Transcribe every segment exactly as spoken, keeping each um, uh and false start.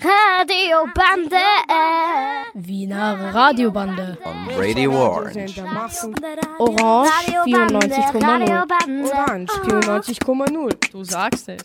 Radiobande. Wiener Radiobande. Und Radio Orange. Orange vierundneunzig Komma null. Orange vierundneunzig Komma null. Du sagst es.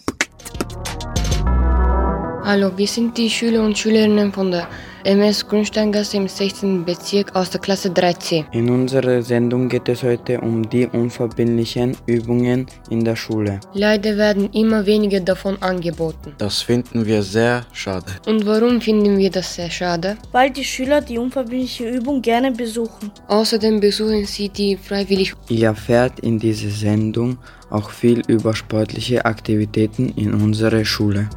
Hallo, wir sind die Schüler und Schülerinnen von der M S Grundsteingasse im sechzehnten Bezirk aus der Klasse drei c. In unserer Sendung geht es heute um die unverbindlichen Übungen in der Schule. Leider werden immer weniger davon angeboten. Das finden wir sehr schade. Und warum finden wir das sehr schade? Weil die Schüler die unverbindliche Übung gerne besuchen. Außerdem besuchen sie die freiwillig. Ihr erfährt in dieser Sendung auch viel über sportliche Aktivitäten in unserer Schule.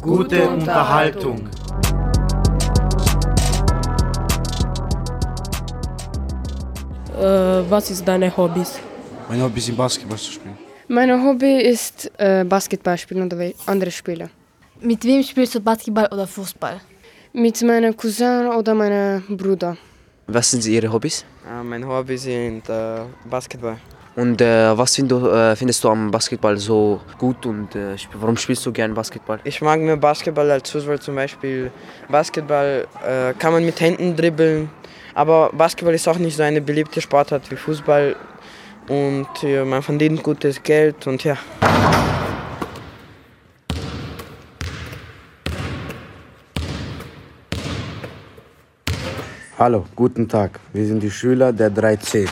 Gute Unterhaltung. Äh, was ist deine Hobbys? Mein Hobby ist Basketball zu spielen. Mein Hobby ist äh, Basketball spielen oder andere Spiele. Mit wem spielst du Basketball oder Fußball? Mit meinem Cousin oder meinem Bruder. Was sind Ihre Hobbys? Äh, mein Hobby sind äh, Basketball. Und äh, was find du, äh, findest du am Basketball so gut und äh, warum spielst du gern Basketball? Ich mag mehr Basketball als Fußball zum Beispiel. Basketball äh, kann man mit Händen dribbeln, aber Basketball ist auch nicht so eine beliebte Sportart wie Fußball und äh, man verdient gutes Geld und ja. Hallo, guten Tag. Wir sind die Schüler der drei c.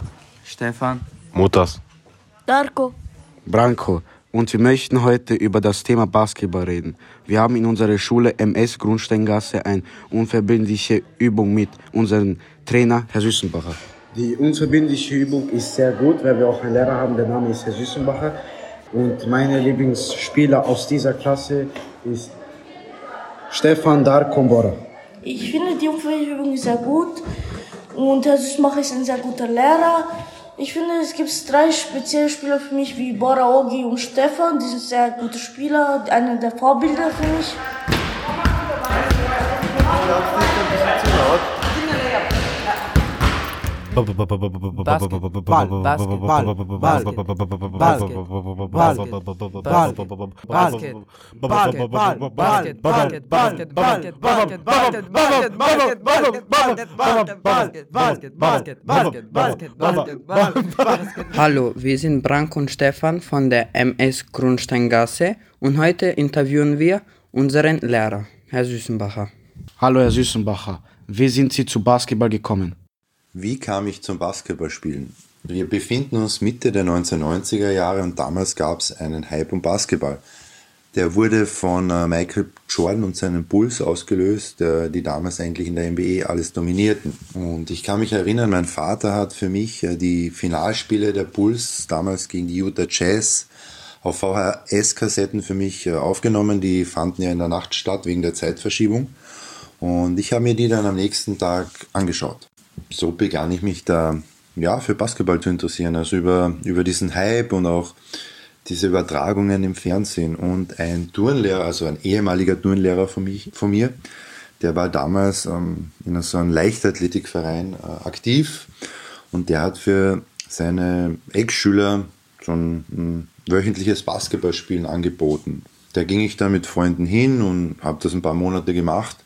Stefan. Mutas. Darko. Branko. Und wir möchten heute über das Thema Basketball reden. Wir haben in unserer Schule M S Grundsteingasse eine unverbindliche Übung mit unserem Trainer Herr Süßenbacher. Die unverbindliche Übung ist sehr gut, weil wir auch einen Lehrer haben, der Name ist Herr Süßenbacher. Und meine Lieblingsspieler aus dieser Klasse ist Stefan Darko Mbora. Ich finde die unverbindliche Übung sehr gut und Herr Süßenbacher ist ein sehr guter Lehrer. Ich finde, es gibt drei spezielle Spieler für mich, wie Bora, Ogi und Stefan. Die sind sehr gute Spieler, einer der Vorbilder für mich. Hallo, wir sind Branko und Stefan von der M S Grundsteingasse und heute interviewen wir unseren Lehrer, Herr Süßenbacher. Hallo Herr Süßenbacher, wie sind Sie zu Basketball gekommen? Wie kam ich zum Basketballspielen? Wir befinden uns Mitte der neunzehnhundertneunziger Jahre und damals gab es einen Hype um Basketball. Der wurde von Michael Jordan und seinen Bulls ausgelöst, die damals eigentlich in der N B A alles dominierten. Und ich kann mich erinnern, mein Vater hat für mich die Finalspiele der Bulls damals gegen die Utah Jazz auf V H S-Kassetten für mich aufgenommen. Die fanden ja in der Nacht statt wegen der Zeitverschiebung. Und ich habe mir die dann am nächsten Tag angeschaut. So begann ich mich da ja, für Basketball zu interessieren, also über, über diesen Hype und auch diese Übertragungen im Fernsehen. Und ein Turnlehrer, also ein ehemaliger Turnlehrer von, mich, von mir, der war damals ähm, in so einem Leichtathletikverein äh, aktiv und der hat für seine Ex-Schüler so ein, ein wöchentliches Basketballspielen angeboten. Da ging ich dann mit Freunden hin und habe das ein paar Monate gemacht.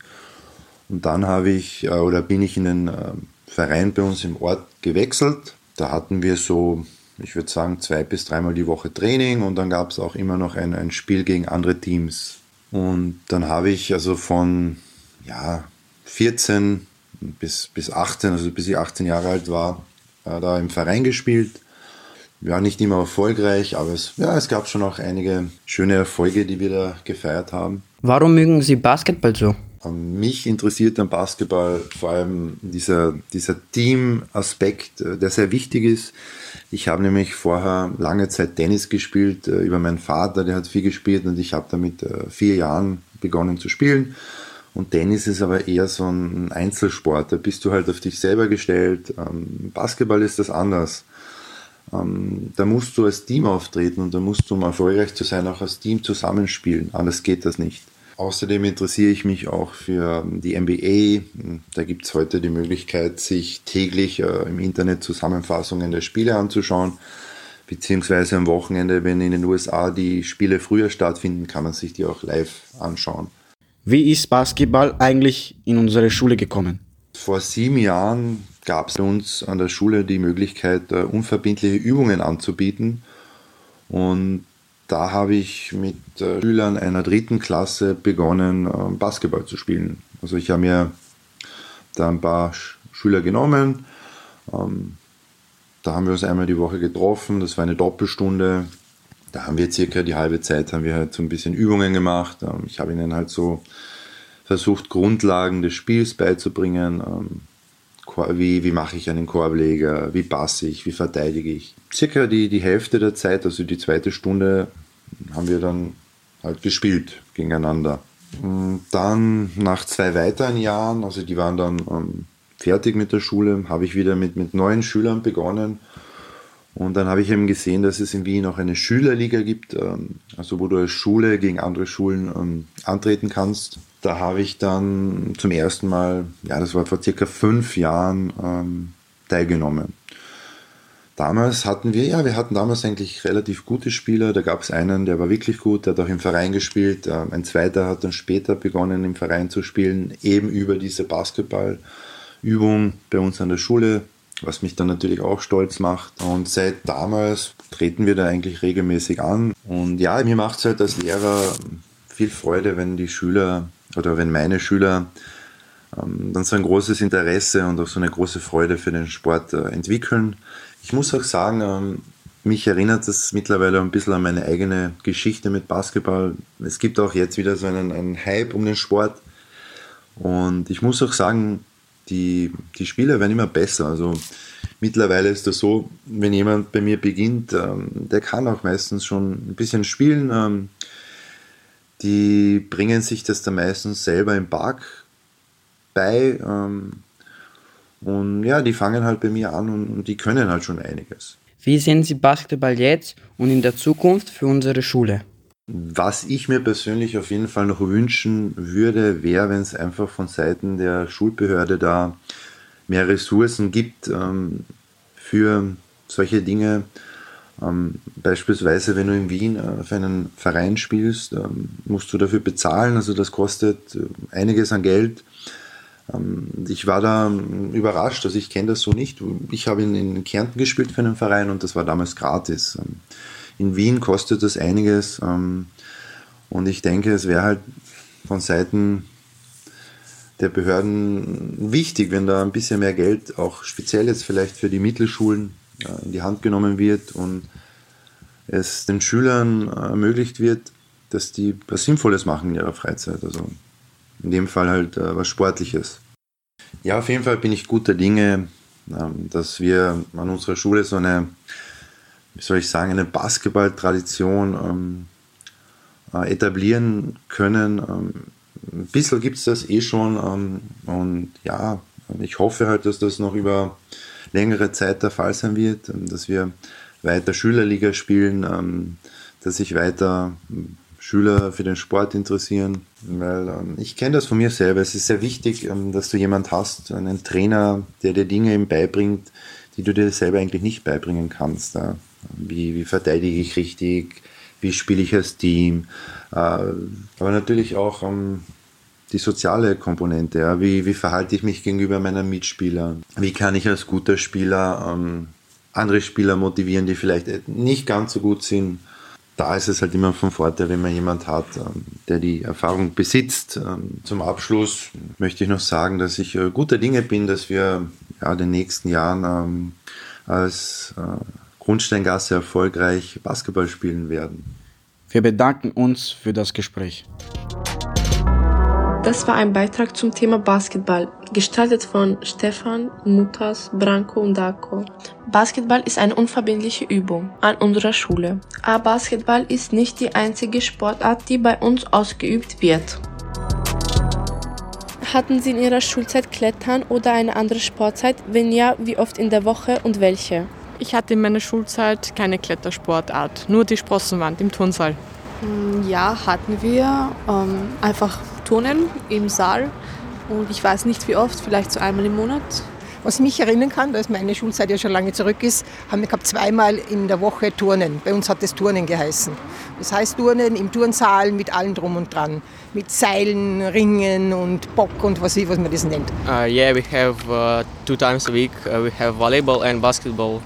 Und dann habe ich äh, oder bin ich in den äh, Verein bei uns im Ort gewechselt. Da hatten wir so, ich würde sagen, zwei bis dreimal die Woche Training und dann gab es auch immer noch ein, ein Spiel gegen andere Teams. Und dann habe ich also von ja, vierzehn bis, bis achtzehn, also bis ich achtzehn Jahre alt war, äh, da im Verein gespielt. War nicht immer erfolgreich, aber es, ja, es gab schon auch einige schöne Erfolge, die wir da gefeiert haben. Warum mögen Sie Basketball so? Mich interessiert am Basketball vor allem dieser, dieser Team-Aspekt, der sehr wichtig ist. Ich habe nämlich vorher lange Zeit Tennis gespielt, über meinen Vater, der hat viel gespielt und ich habe da mit vier Jahren begonnen zu spielen. Und Tennis ist aber eher so ein Einzelsport, da bist du halt auf dich selber gestellt. Basketball ist das anders. Da musst du als Team auftreten und da musst du, um erfolgreich zu sein, auch als Team zusammenspielen, anders geht das nicht. Außerdem interessiere ich mich auch für die N B A. Da gibt es heute die Möglichkeit, sich täglich äh, im Internet Zusammenfassungen der Spiele anzuschauen. Beziehungsweise am Wochenende, wenn in den U S A die Spiele früher stattfinden, kann man sich die auch live anschauen. Wie ist Basketball eigentlich in unsere Schule gekommen? Vor sieben Jahren gab es bei uns an der Schule die Möglichkeit, unverbindliche Übungen anzubieten. Und da habe ich mit Schülern einer dritten Klasse begonnen, Basketball zu spielen. Also ich habe mir da ein paar Schüler genommen. Da haben wir uns einmal die Woche getroffen. Das war eine Doppelstunde. Da haben wir circa die halbe Zeit, haben wir halt so ein bisschen Übungen gemacht. Ich habe ihnen halt so versucht, Grundlagen des Spiels beizubringen. Wie, wie mache ich einen Korbleger, wie passe ich, wie verteidige ich. Circa die, die Hälfte der Zeit, also die zweite Stunde, haben wir dann halt gespielt gegeneinander. Und dann nach zwei weiteren Jahren, also die waren dann fertig mit der Schule, habe ich wieder mit, mit neuen Schülern begonnen. Und dann habe ich eben gesehen, dass es in Wien auch eine Schülerliga gibt, also wo du als Schule gegen andere Schulen antreten kannst. Da habe ich dann zum ersten Mal, ja, das war vor circa fünf Jahren, teilgenommen. Damals hatten wir, ja, wir hatten damals eigentlich relativ gute Spieler. Da gab es einen, der war wirklich gut, der hat auch im Verein gespielt. Ein zweiter hat dann später begonnen, im Verein zu spielen, eben über diese Basketballübung bei uns an der Schule, was mich dann natürlich auch stolz macht. Und seit damals treten wir da eigentlich regelmäßig an. Und ja, mir macht es halt als Lehrer viel Freude, wenn die Schüler oder wenn meine Schüler ähm, dann so ein großes Interesse und auch so eine große Freude für den Sport äh, entwickeln. Ich muss auch sagen, ähm, mich erinnert das mittlerweile ein bisschen an meine eigene Geschichte mit Basketball. Es gibt auch jetzt wieder so einen, einen Hype um den Sport. Und ich muss auch sagen, Die, die Spieler werden immer besser. Also mittlerweile ist das so, wenn jemand bei mir beginnt, ähm, der kann auch meistens schon ein bisschen spielen. Ähm, die bringen sich das dann meistens selber im Park bei. Ähm, und ja, die fangen halt bei mir an und, und die können halt schon einiges. Wie sehen Sie Basketball jetzt und in der Zukunft für unsere Schule? Was ich mir persönlich auf jeden Fall noch wünschen würde, wäre, wenn es einfach von Seiten der Schulbehörde da mehr Ressourcen gibt ähm, für solche Dinge. Ähm, beispielsweise, wenn du in Wien äh, für einen Verein spielst, ähm, musst du dafür bezahlen. Also das kostet einiges an Geld. Ähm, ich war da überrascht, also ich kenne das so nicht. Ich habe in, in Kärnten gespielt für einen Verein und das war damals gratis. Ähm, In Wien kostet das einiges ähm, und ich denke, es wäre halt von Seiten der Behörden wichtig, wenn da ein bisschen mehr Geld auch speziell jetzt vielleicht für die Mittelschulen äh, in die Hand genommen wird und es den Schülern äh, ermöglicht wird, dass die was Sinnvolles machen in ihrer Freizeit, also in dem Fall halt äh, was Sportliches. Ja, auf jeden Fall bin ich guter Dinge, äh, dass wir an unserer Schule so eine wie soll ich sagen, eine Basketballtradition ähm, äh, etablieren können. Ähm, ein bisschen gibt es das eh schon ähm, und ja, ich hoffe halt, dass das noch über längere Zeit der Fall sein wird, ähm, dass wir weiter Schülerliga spielen, ähm, dass sich weiter Schüler für den Sport interessieren, weil ähm, ich kenne das von mir selber. Es ist sehr wichtig, ähm, dass du jemanden hast, einen Trainer, der dir Dinge eben beibringt, die du dir selber eigentlich nicht beibringen kannst. Ja. Wie, wie verteidige ich richtig, wie spiele ich als Team, aber natürlich auch die soziale Komponente, ja. wie, wie verhalte ich mich gegenüber meinen Mitspielern, wie kann ich als guter Spieler andere Spieler motivieren, die vielleicht nicht ganz so gut sind. Da ist es halt immer von Vorteil, wenn man jemanden hat, der die Erfahrung besitzt. Zum Abschluss möchte ich noch sagen, dass ich guter Dinge bin, dass wir ja, in den nächsten Jahren als Grundsteingasse erfolgreich Basketball spielen werden. Wir bedanken uns für das Gespräch. Das war ein Beitrag zum Thema Basketball, gestaltet von Stefan, Mutas, Branko und Darko. Basketball ist eine unverbindliche Übung an unserer Schule. Aber Basketball ist nicht die einzige Sportart, die bei uns ausgeübt wird. Hatten Sie in Ihrer Schulzeit Klettern oder eine andere Sportzeit? Wenn ja, wie oft in der Woche und welche? Ich hatte in meiner Schulzeit keine Klettersportart, nur die Sprossenwand im Turnsaal. Ja, hatten wir ähm, einfach Turnen im Saal und ich weiß nicht wie oft, vielleicht so einmal im Monat. Was mich erinnern kann, da meine Schulzeit ja schon lange zurück ist, haben wir gehabt zweimal in der Woche Turnen. Bei uns hat es Turnen geheißen. Das heißt Turnen im Turnsaal mit allem drum und dran. Mit Seilen, Ringen und Bock und was ich, was man das nennt. Uh, yeah, we have uh, two times a week. Uh, we have volleyball and basketball.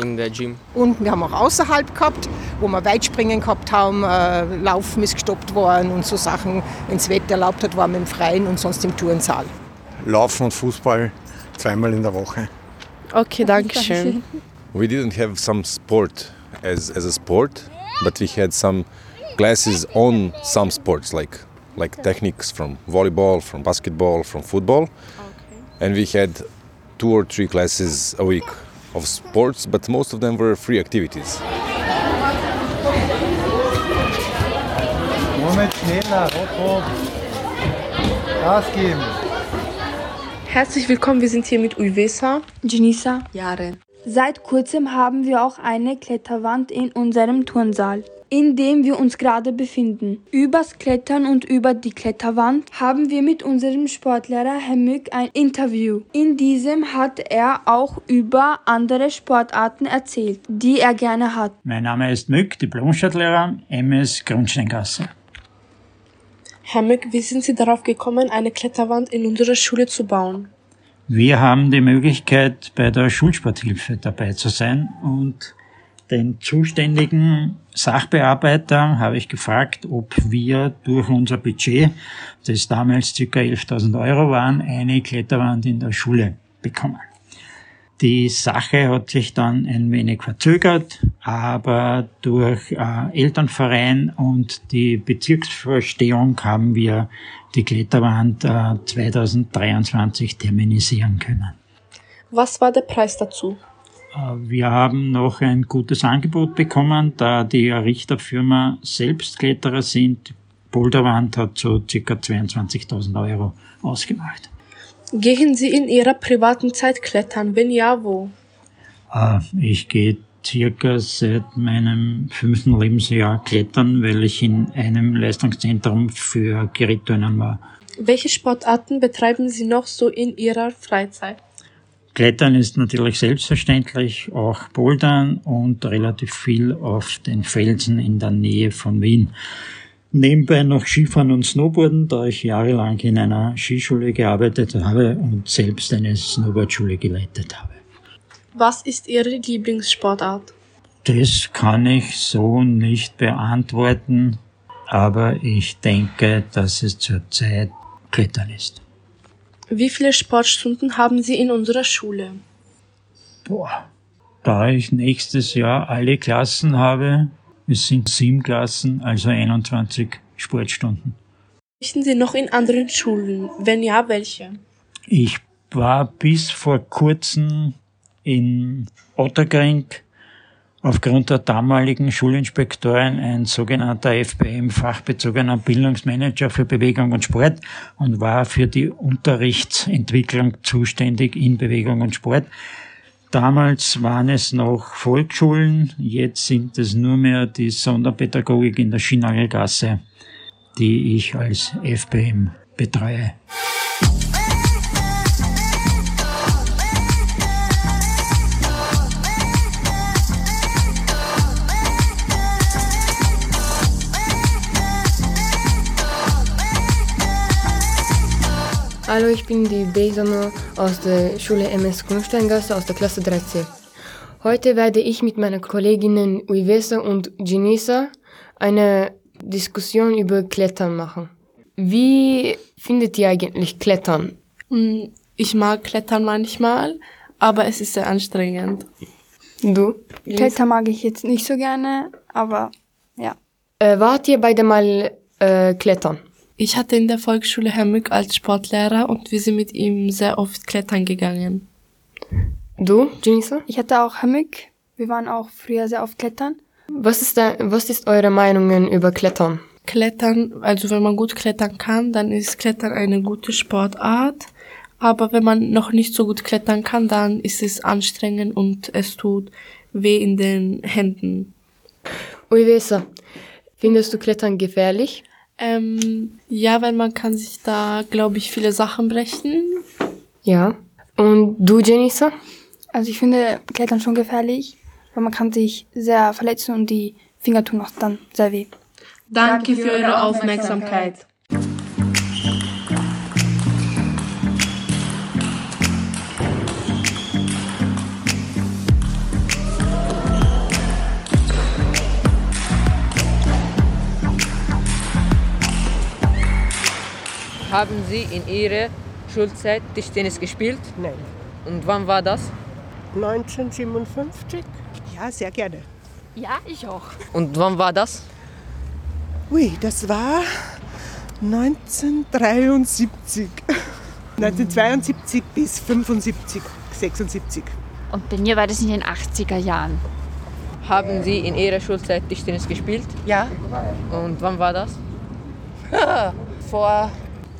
In der Gym. Und wir haben auch außerhalb gehabt, wo wir Weitspringen gehabt haben, äh, Laufen ist gestoppt worden und so Sachen, wenn das Wetter erlaubt hat, waren wir im Freien und sonst im Turnsaal. Laufen und Fußball zweimal in der Woche. Okay, danke schön. We didn't have some sport as, as a sport, but we had some classes on some sports, like, like techniques from volleyball, from basketball, from football. And we had two or three classes a week. Of sports, but most of them were free activities. Herzlich willkommen, wir sind hier mit Uivesa, Genisa, Jare. Seit kurzem haben wir auch eine Kletterwand in unserem Turnsaal, in dem wir uns gerade befinden. Übers Klettern und über die Kletterwand haben wir mit unserem Sportlehrer Herr Mück ein Interview. In diesem hat er auch über andere Sportarten erzählt, die er gerne hat. Mein Name ist Mück, Diplom-Sportlehrer, M S Grundsteingasse. Herr Mück, wie sind Sie darauf gekommen, eine Kletterwand in unserer Schule zu bauen? Wir haben die Möglichkeit, bei der Schulsporthilfe dabei zu sein und den zuständigen Sachbearbeiter habe ich gefragt, ob wir durch unser Budget, das damals ca. elftausend Euro waren, eine Kletterwand in der Schule bekommen. Die Sache hat sich dann ein wenig verzögert, aber durch äh, Elternverein und die Bezirksvorstehung haben wir die Kletterwand äh, zweitausenddreiundzwanzig terminisieren können. Was war der Preis dazu? Wir haben noch ein gutes Angebot bekommen, da die Errichterfirma selbst Kletterer sind. Boulderwand hat so ca. zweiundzwanzigtausend Euro ausgemacht. Gehen Sie in Ihrer privaten Zeit klettern? Wenn ja, wo? Ich gehe circa seit meinem fünften Lebensjahr klettern, weil ich in einem Leistungszentrum für Gerätturnen war. Welche Sportarten betreiben Sie noch so in Ihrer Freizeit? Klettern ist natürlich selbstverständlich, auch Bouldern und relativ viel auf den Felsen in der Nähe von Wien. Nebenbei noch Skifahren und Snowboarden, da ich jahrelang in einer Skischule gearbeitet habe und selbst eine Snowboardschule geleitet habe. Was ist Ihre Lieblingssportart? Das kann ich so nicht beantworten, aber ich denke, dass es zurzeit Klettern ist. Wie viele Sportstunden haben Sie in unserer Schule? Boah, da ich nächstes Jahr alle Klassen habe, es sind sieben Klassen, also einundzwanzig Sportstunden. Unterrichten Sie noch in anderen Schulen? Wenn ja, welche? Ich war bis vor kurzem in Ottakring aufgrund der damaligen Schulinspektorin ein sogenannter F B M, fachbezogener Bildungsmanager für Bewegung und Sport, und war für die Unterrichtsentwicklung zuständig in Bewegung und Sport. Damals waren es noch Volksschulen, jetzt sind es nur mehr die Sonderpädagogik in der Schienangelgasse, die ich als F B M betreue. Hallo, ich bin die Besana aus der Schule M S Grundsteingasse aus der Klasse drei c. Heute werde ich mit meinen Kolleginnen Uivesa und Genisa eine Diskussion über Klettern machen. Wie findet ihr eigentlich Klettern? Ich mag Klettern manchmal, aber es ist sehr anstrengend. Du? Klettern mag ich jetzt nicht so gerne, aber ja. Äh, wart ihr beide mal äh, klettern? Ich hatte in der Volksschule Herrn Mück als Sportlehrer und wir sind mit ihm sehr oft klettern gegangen. Du, Genisa? Ich hatte auch Herrn Mück. Wir waren auch früher sehr oft klettern. Was ist da, was ist eure Meinung über Klettern? Klettern, also wenn man gut klettern kann, dann ist Klettern eine gute Sportart. Aber wenn man noch nicht so gut klettern kann, dann ist es anstrengend und es tut weh in den Händen. Uivesa, findest du Klettern gefährlich? Ähm, ja, weil man kann sich da, glaube ich, viele Sachen brechen. Ja. Und du, Jennifer? Also ich finde Klettern schon gefährlich, weil man kann sich sehr verletzen und die Finger tun auch dann sehr weh. Danke für eure Aufmerksamkeit. Haben Sie in Ihrer Schulzeit Tischtennis gespielt? Nein. Und wann war das? neunzehnhundertsiebenundfünfzig. Ja, sehr gerne. Ja, ich auch. Und wann war das? Ui, das war neunzehnhundertdreiundsiebzig. neunzehnhundertzweiundsiebzig bis fünfundsiebzig, sechsundsiebzig. Und bei mir war das in den achtziger Jahren. Haben Sie in Ihrer Schulzeit Tischtennis gespielt? Ja. Und wann war das? Vor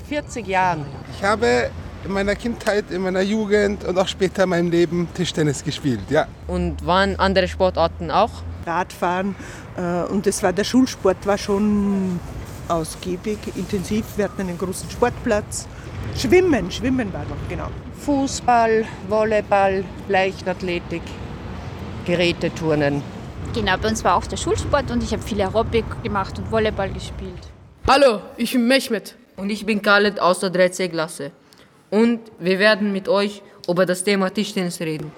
vierzig Jahren. Ich habe in meiner Kindheit, in meiner Jugend und auch später in meinem Leben Tischtennis gespielt, ja. Und waren andere Sportarten auch? Radfahren äh, und das war, der Schulsport war schon ausgiebig, intensiv. Wir hatten einen großen Sportplatz. Schwimmen, Schwimmen war noch, genau. Fußball, Volleyball, Leichtathletik, Geräteturnen. Genau, bei uns war auch der Schulsport und ich habe viel Aerobic gemacht und Volleyball gespielt. Hallo, ich bin Mehmet. Und ich bin Khaled aus der dreizehnten Klasse. Und wir werden mit euch über das Thema Tischtennis reden.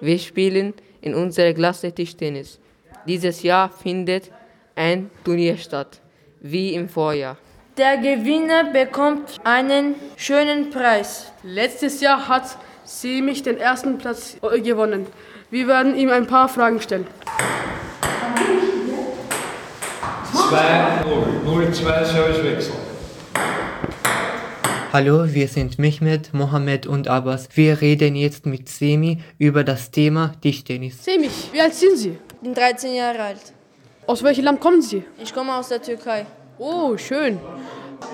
Wir spielen in unserer Klasse Tischtennis. Dieses Jahr findet ein Turnier statt, wie im Vorjahr. Der Gewinner bekommt einen schönen Preis. Letztes Jahr hat sie mich den ersten Platz gewonnen. Wir werden ihm ein paar Fragen stellen. zwei null, null zwei Servicewechsel. Hallo, wir sind Mehmet, Mohammed und Abbas. Wir reden jetzt mit Semi über das Thema Tischtennis. Semi, wie alt sind Sie? Ich bin dreizehn Jahre alt. Aus welchem Land kommen Sie? Ich komme aus der Türkei. Oh, schön.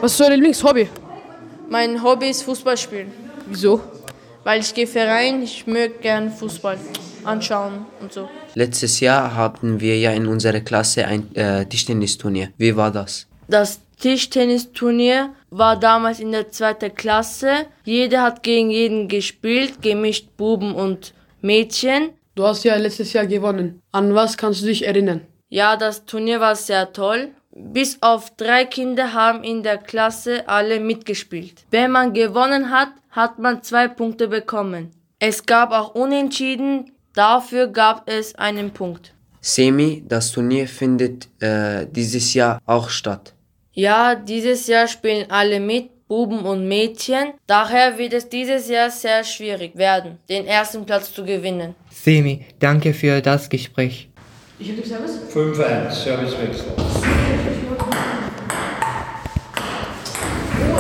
Was ist Ihr Lieblingshobby? Mein Hobby ist Fußball spielen. Wieso? Weil ich gehe Verein, ich möchte gerne Fußball anschauen und so. Letztes Jahr hatten wir ja in unserer Klasse ein äh, Tischtennisturnier. Wie war das? Das Tischtennisturnier war damals in der zweiten Klasse. Jeder hat gegen jeden gespielt, gemischt Buben und Mädchen. Du hast ja letztes Jahr gewonnen. An was kannst du dich erinnern? Ja, das Turnier war sehr toll. Bis auf drei Kinder haben in der Klasse alle mitgespielt. Wenn man gewonnen hat, hat man zwei Punkte bekommen. Es gab auch Unentschieden, dafür gab es einen Punkt. Semi, das Turnier findet äh, dieses Jahr auch statt. Ja, dieses Jahr spielen alle mit, Buben und Mädchen. Daher wird es dieses Jahr sehr schwierig werden, den ersten Platz zu gewinnen. Semi, danke für das Gespräch. Ich hätte Service? fünf eins, Servicewechsel.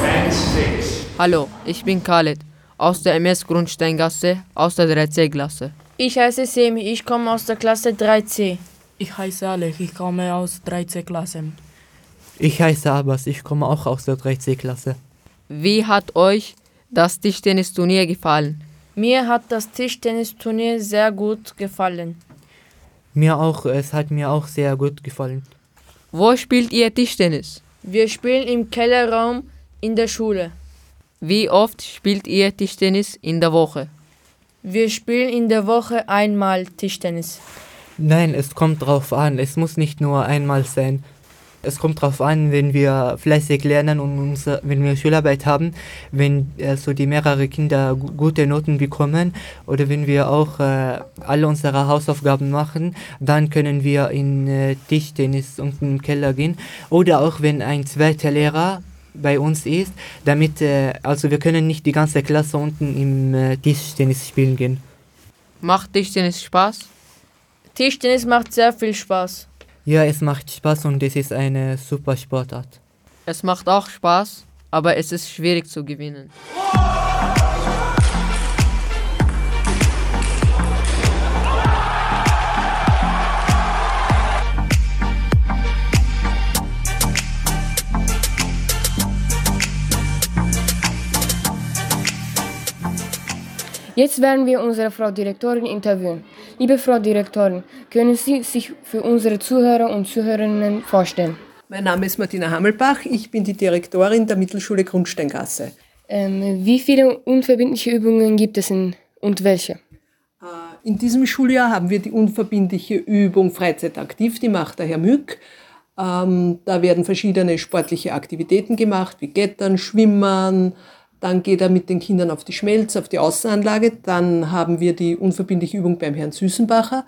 eins sechs. Hallo, ich bin Khaled aus der M S Grundsteingasse aus der dreizehnten Klasse. Ich heiße Semi, ich komme aus der Klasse drei c. Ich heiße Alec, ich komme aus der dreizehnten Klasse. Ich heiße Abbas, ich komme auch aus der dreizehnten Klasse. Wie hat euch das Tischtennisturnier gefallen? Mir hat das Tischtennisturnier sehr gut gefallen. Mir auch, es hat mir auch sehr gut gefallen. Wo spielt ihr Tischtennis? Wir spielen im Kellerraum in der Schule. Wie oft spielt ihr Tischtennis in der Woche? Wir spielen in der Woche einmal Tischtennis. Nein, es kommt drauf an, es muss nicht nur einmal sein. Es kommt drauf an, wenn wir fleißig lernen und unser, wenn wir Schularbeit haben, wenn also die mehrere Kinder g- gute Noten bekommen oder wenn wir auch äh, alle unsere Hausaufgaben machen, dann können wir in äh, Tischtennis unten im Keller gehen. Oder auch wenn ein zweiter Lehrer bei uns ist, damit äh, also wir können nicht die ganze Klasse unten im äh, Tischtennis spielen gehen. Macht Tischtennis Spaß? Tischtennis macht sehr viel Spaß. Ja, es macht Spaß und es ist eine super Sportart. Es macht auch Spaß, aber es ist schwierig zu gewinnen. Jetzt werden wir unsere Frau Direktorin interviewen. Liebe Frau Direktorin, können Sie sich für unsere Zuhörer und Zuhörerinnen vorstellen? Mein Name ist Martina Hamelbach, ich bin die Direktorin der Mittelschule Grundsteingasse. Ähm, wie viele unverbindliche Übungen gibt es in, und welche? In diesem Schuljahr haben wir die unverbindliche Übung Freizeitaktiv, die macht der Herr Mück. Ähm, da werden verschiedene sportliche Aktivitäten gemacht, wie Klettern, Schwimmen. Dann geht er mit den Kindern auf die Schmelz, auf die Außenanlage. Dann haben wir die unverbindliche Übung beim Herrn Süßenbacher,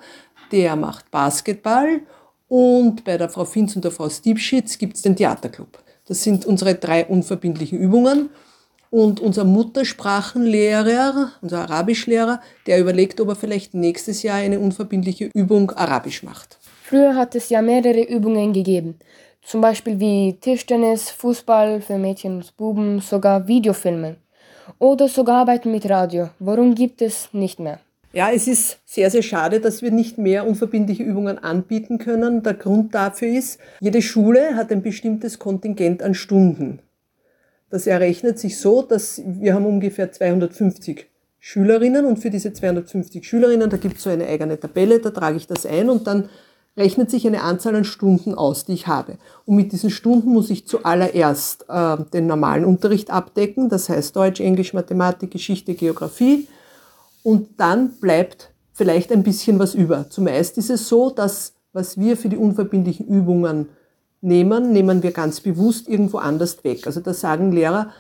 der macht Basketball. Und bei der Frau Finz und der Frau Stipsitz gibt es den Theaterclub. Das sind unsere drei unverbindlichen Übungen. Und unser Muttersprachenlehrer, unser Arabischlehrer, der überlegt, ob er vielleicht nächstes Jahr eine unverbindliche Übung Arabisch macht. Früher hat es ja mehrere Übungen gegeben, zum Beispiel wie Tischtennis, Fußball für Mädchen und Buben, sogar Videofilmen oder sogar Arbeiten mit Radio. Warum gibt es nicht mehr? Ja, es ist sehr, sehr schade, dass wir nicht mehr unverbindliche Übungen anbieten können. Der Grund dafür ist, jede Schule hat ein bestimmtes Kontingent an Stunden. Das errechnet sich so, dass wir haben ungefähr zweihundertfünfzig Schülerinnen und für diese zweihundertfünfzig Schülerinnen, da gibt es so eine eigene Tabelle, da trage ich das ein und dann rechnet sich eine Anzahl an Stunden aus, die ich habe. Und mit diesen Stunden muss ich zuallererst äh, den normalen Unterricht abdecken, das heißt Deutsch, Englisch, Mathematik, Geschichte, Geografie und dann bleibt vielleicht ein bisschen was über. Zumeist ist es so, dass was wir für die unverbindlichen Übungen nehmen, nehmen wir ganz bewusst irgendwo anders weg. Also da sagen Lehrer,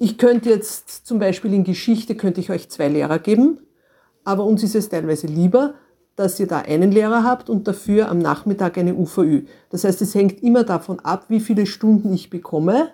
ich könnte jetzt zum Beispiel in Geschichte, könnte ich euch zwei Lehrer geben, aber uns ist es teilweise lieber, dass ihr da einen Lehrer habt und dafür am Nachmittag eine U V Ü. Das heißt, es hängt immer davon ab, wie viele Stunden ich bekomme.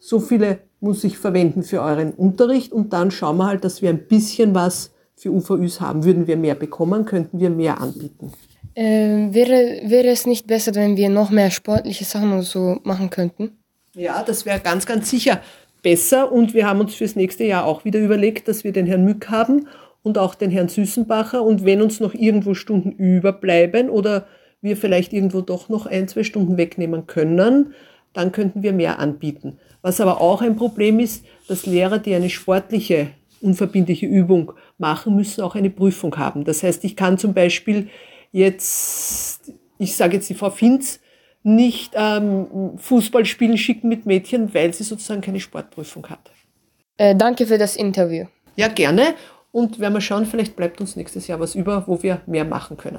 So viele muss ich verwenden für euren Unterricht und dann schauen wir halt, dass wir ein bisschen was für U V Üs haben. Würden wir mehr bekommen, könnten wir mehr anbieten. Ähm, wäre, wäre es nicht besser, wenn wir noch mehr sportliche Sachen und so machen könnten? Ja, das wäre ganz, ganz sicher besser. Und wir haben uns fürs nächste Jahr auch wieder überlegt, dass wir den Herrn Mück haben und auch den Herrn Süßenbacher. Und wenn uns noch irgendwo Stunden überbleiben oder wir vielleicht irgendwo doch noch ein, zwei Stunden wegnehmen können, dann könnten wir mehr anbieten. Was aber auch ein Problem ist, dass Lehrer, die eine sportliche, unverbindliche Übung machen, müssen auch eine Prüfung haben. Das heißt, ich kann zum Beispiel jetzt, ich sage jetzt die Frau Finz, nicht ähm, Fußball spielen schicken mit Mädchen, weil sie sozusagen keine Sportprüfung hat. Äh, danke für das Interview. Ja, gerne. Und werden wir schauen, vielleicht bleibt uns nächstes Jahr was über, wo wir mehr machen können.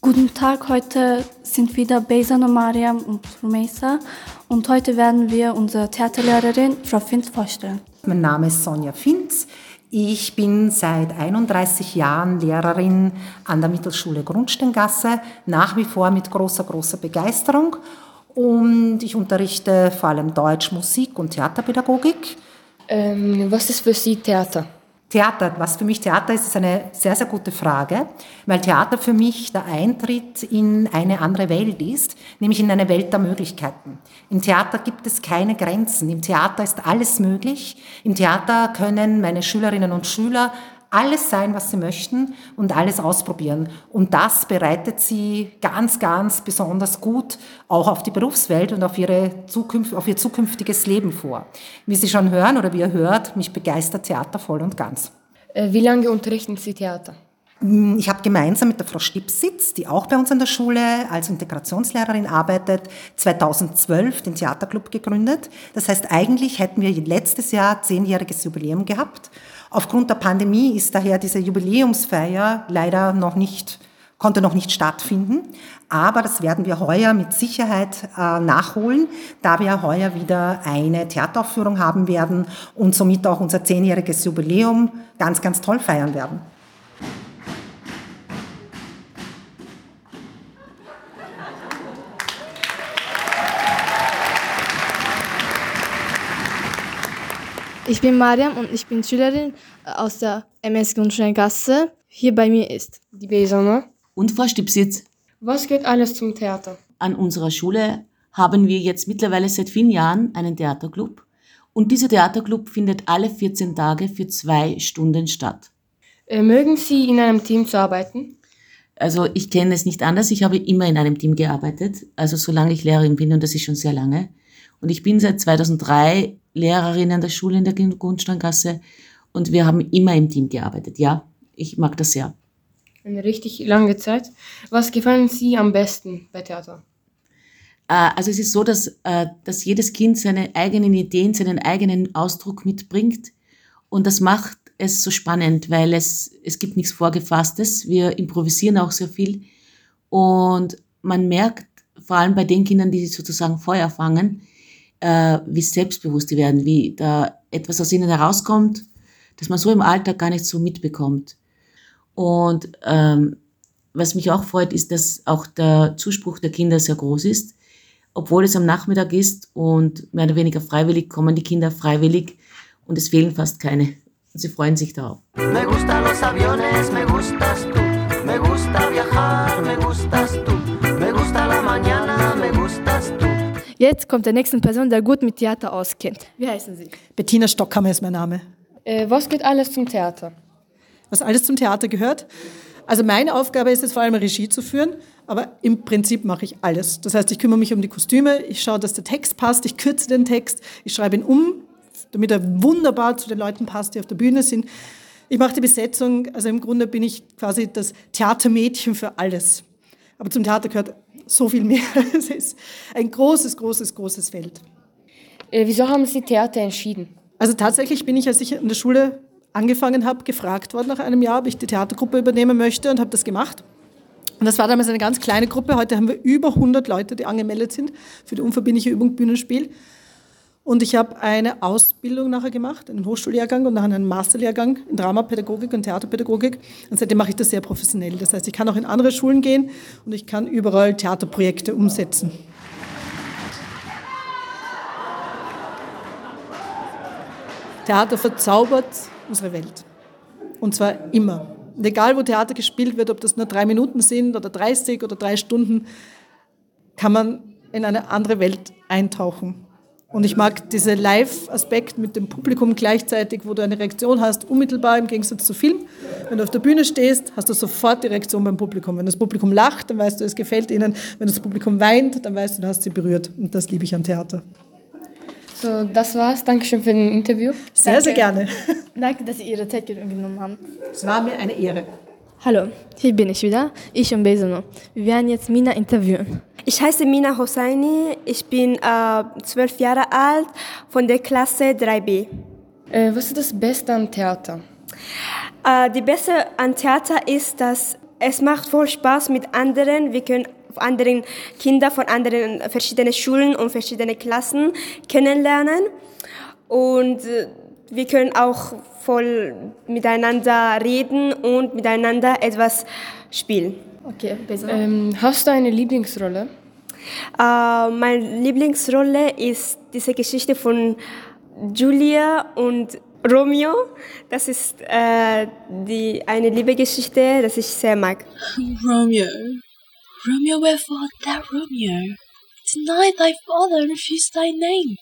Guten Tag, heute sind wieder Beysan und Mariam und Rumeisa. Und heute werden wir unsere Theaterlehrerin Frau Finz vorstellen. Mein Name ist Sonja Finn. Ich bin seit einunddreißig Jahren Lehrerin an der Mittelschule Grundsteingasse, nach wie vor mit großer, großer Begeisterung. Und ich unterrichte vor allem Deutsch, Musik und Theaterpädagogik. Ähm, was ist für Sie Theater? Theater, was für mich Theater ist, ist eine sehr, sehr gute Frage, weil Theater für mich der Eintritt in eine andere Welt ist, nämlich in eine Welt der Möglichkeiten. Im Theater gibt es keine Grenzen, im Theater ist alles möglich, im Theater können meine Schülerinnen und Schüler alles sein, was sie möchten und alles ausprobieren. Und das bereitet sie ganz, ganz besonders gut auch auf die Berufswelt und auf ihre Zukunft, auf ihr zukünftiges Leben vor. Wie Sie schon hören oder wie ihr hört, mich begeistert Theater voll und ganz. Wie lange unterrichten Sie Theater? Ich habe gemeinsam mit der Frau Stipsitz, die auch bei uns an der Schule als Integrationslehrerin arbeitet, zweitausendzwölf den Theaterclub gegründet. Das heißt, eigentlich hätten wir letztes Jahr zehnjähriges Jubiläum gehabt. Aufgrund der Pandemie ist daher diese Jubiläumsfeier leider noch nicht, konnte noch nicht stattfinden. Aber das werden wir heuer mit Sicherheit äh, nachholen, da wir heuer wieder eine Theateraufführung haben werden und somit auch unser zehnjähriges Jubiläum ganz, ganz toll feiern werden. Ich bin Mariam und ich bin Schülerin aus der M S Grundsteingasse. Hier bei mir ist die Beysan und Frau Stipsitz. Was geht alles zum Theater? An unserer Schule haben wir jetzt mittlerweile seit vielen Jahren einen Theaterclub. Und dieser Theaterclub findet alle vierzehn Tage für zwei Stunden statt. Mögen Sie in einem Team zu arbeiten? Also ich kenne es nicht anders. Ich habe immer in einem Team gearbeitet, also solange ich Lehrerin bin, und das ist schon sehr lange. Und ich bin seit zweitausenddrei Lehrerin an der Schule in der Grundsteingasse und wir haben immer im Team gearbeitet. Ja, ich mag das sehr. Eine richtig lange Zeit. Was gefallen Sie am besten bei Theater? Also es ist so, dass, dass jedes Kind seine eigenen Ideen, seinen eigenen Ausdruck mitbringt, und das macht es so spannend, weil es, es gibt nichts Vorgefasstes. Wir improvisieren auch sehr viel und man merkt, vor allem bei den Kindern, die sozusagen Feuer fangen, wie selbstbewusst die werden, wie da etwas aus ihnen herauskommt, das man so im Alltag gar nicht so mitbekommt. Und ähm, was mich auch freut, ist, dass auch der Zuspruch der Kinder sehr groß ist. Obwohl es am Nachmittag ist und mehr oder weniger freiwillig, kommen die Kinder freiwillig und es fehlen fast keine. Und sie freuen sich darauf. Me gustan los aviones, me gustas tú. Me gusta viajar, me gustas tú. Me gusta la mañana, me gustas tú. Jetzt kommt der nächste Person, der gut mit Theater auskennt. Wie heißen Sie? Bettina Stockhammer ist mein Name. Äh, was geht alles zum Theater? Was alles zum Theater gehört? Also meine Aufgabe ist es vor allem, Regie zu führen, aber im Prinzip mache ich alles. Das heißt, ich kümmere mich um die Kostüme, ich schaue, dass der Text passt, ich kürze den Text, ich schreibe ihn um, damit er wunderbar zu den Leuten passt, die auf der Bühne sind. Ich mache die Besetzung, also im Grunde bin ich quasi das Theatermädchen für alles. Aber zum Theater gehört so viel mehr. Es ist ein großes, großes, großes Feld. Äh, wieso haben Sie Theater entschieden? Also tatsächlich bin ich, als ich in der Schule angefangen habe, gefragt worden nach einem Jahr, ob ich die Theatergruppe übernehmen möchte, und habe das gemacht. Und das war damals eine ganz kleine Gruppe. Heute haben wir über hundert Leute, die angemeldet sind für die unverbindliche Übung Bühnenspiel. Und ich habe eine Ausbildung nachher gemacht, einen Hochschullehrgang und nachher einen Masterlehrgang in Dramapädagogik und Theaterpädagogik. Und seitdem mache ich das sehr professionell. Das heißt, ich kann auch in andere Schulen gehen und ich kann überall Theaterprojekte umsetzen. Theater verzaubert unsere Welt. Und zwar immer. Und egal, wo Theater gespielt wird, ob das nur drei Minuten sind oder dreißig oder drei Stunden, kann man in eine andere Welt eintauchen. Und ich mag diesen Live-Aspekt mit dem Publikum gleichzeitig, wo du eine Reaktion hast, unmittelbar im Gegensatz zu Film. Wenn du auf der Bühne stehst, hast du sofort die Reaktion beim Publikum. Wenn das Publikum lacht, dann weißt du, es gefällt ihnen. Wenn das Publikum weint, dann weißt du, du hast sie berührt. Und das liebe ich am Theater. So, das war's. Dankeschön für das Interview. Sehr, Danke. Sehr gerne. Danke, dass Sie Ihre Zeit genommen haben. Es war mir eine Ehre. Hallo, hier bin ich wieder. Ich und Besano. Wir werden jetzt Mina interviewen. Ich heiße Mina Hosseini. Ich bin zwölf äh, Jahre alt, von der Klasse drei b. Äh, was ist das Beste an Theater? Äh, die Beste an Theater ist, dass es macht voll Spaß mit anderen. Wir können anderen Kinder von anderen verschiedenen Schulen und verschiedenen Klassen kennenlernen, und wir können auch voll miteinander reden und miteinander etwas spielen. Okay, besser. Ähm, hast du eine Lieblingsrolle? Äh, meine Lieblingsrolle ist diese Geschichte von Julia und Romeo. Das ist äh, die, eine Liebesgeschichte, das ich sehr mag. Romeo. Romeo, wherefore art thou, Romeo? Deny thy father, refuse thy name.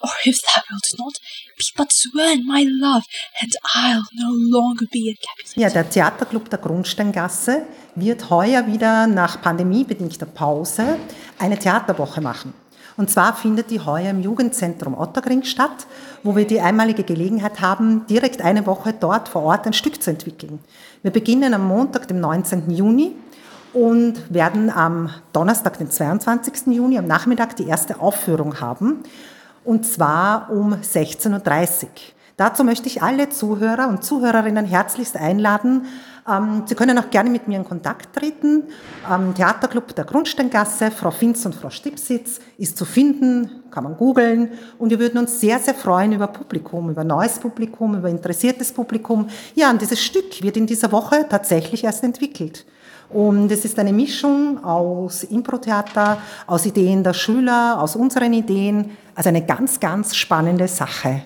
Or if thou wilt not, be but sworn my love, and I'll no longer be a captive. Ja, der Theaterclub der Grundsteingasse wird heuer wieder nach pandemiebedingter Pause eine Theaterwoche machen. Und zwar findet die heuer im Jugendzentrum Ottakring statt, wo wir die einmalige Gelegenheit haben, direkt eine Woche dort vor Ort ein Stück zu entwickeln. Wir beginnen am Montag, dem neunzehnten Juni. Und werden am Donnerstag, den zweiundzwanzigsten Juni, am Nachmittag die erste Aufführung haben, und zwar um sechzehn Uhr dreißig. Dazu möchte ich alle Zuhörer und Zuhörerinnen herzlichst einladen. Sie können auch gerne mit mir in Kontakt treten. Am Theaterclub der Grundsteingasse, Frau Finz und Frau Stipsitz ist zu finden, kann man googeln. Und wir würden uns sehr, sehr freuen über Publikum, über neues Publikum, über interessiertes Publikum. Ja, und dieses Stück wird in dieser Woche tatsächlich erst entwickelt. Und es ist eine Mischung aus Impro-Theater, aus Ideen der Schüler, aus unseren Ideen. Also eine ganz, ganz spannende Sache.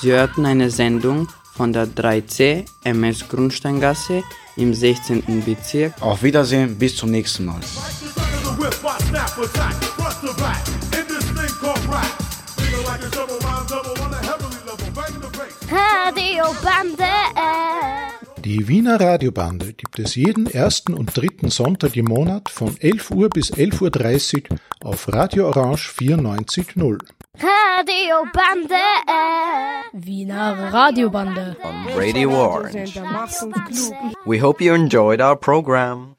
Sie hörten eine Sendung von der drei c M S Grundsteingasse im sechzehnten Bezirk. Auf Wiedersehen, bis zum nächsten Mal. Radiobande. Die Wiener Radiobande gibt es jeden ersten und dritten Sonntag im Monat von elf Uhr bis elf Uhr dreißig auf Radio Orange vierundneunzig Komma null. Radiobande. Wiener Radiobande. On Radio Orange. We hope you enjoyed our program.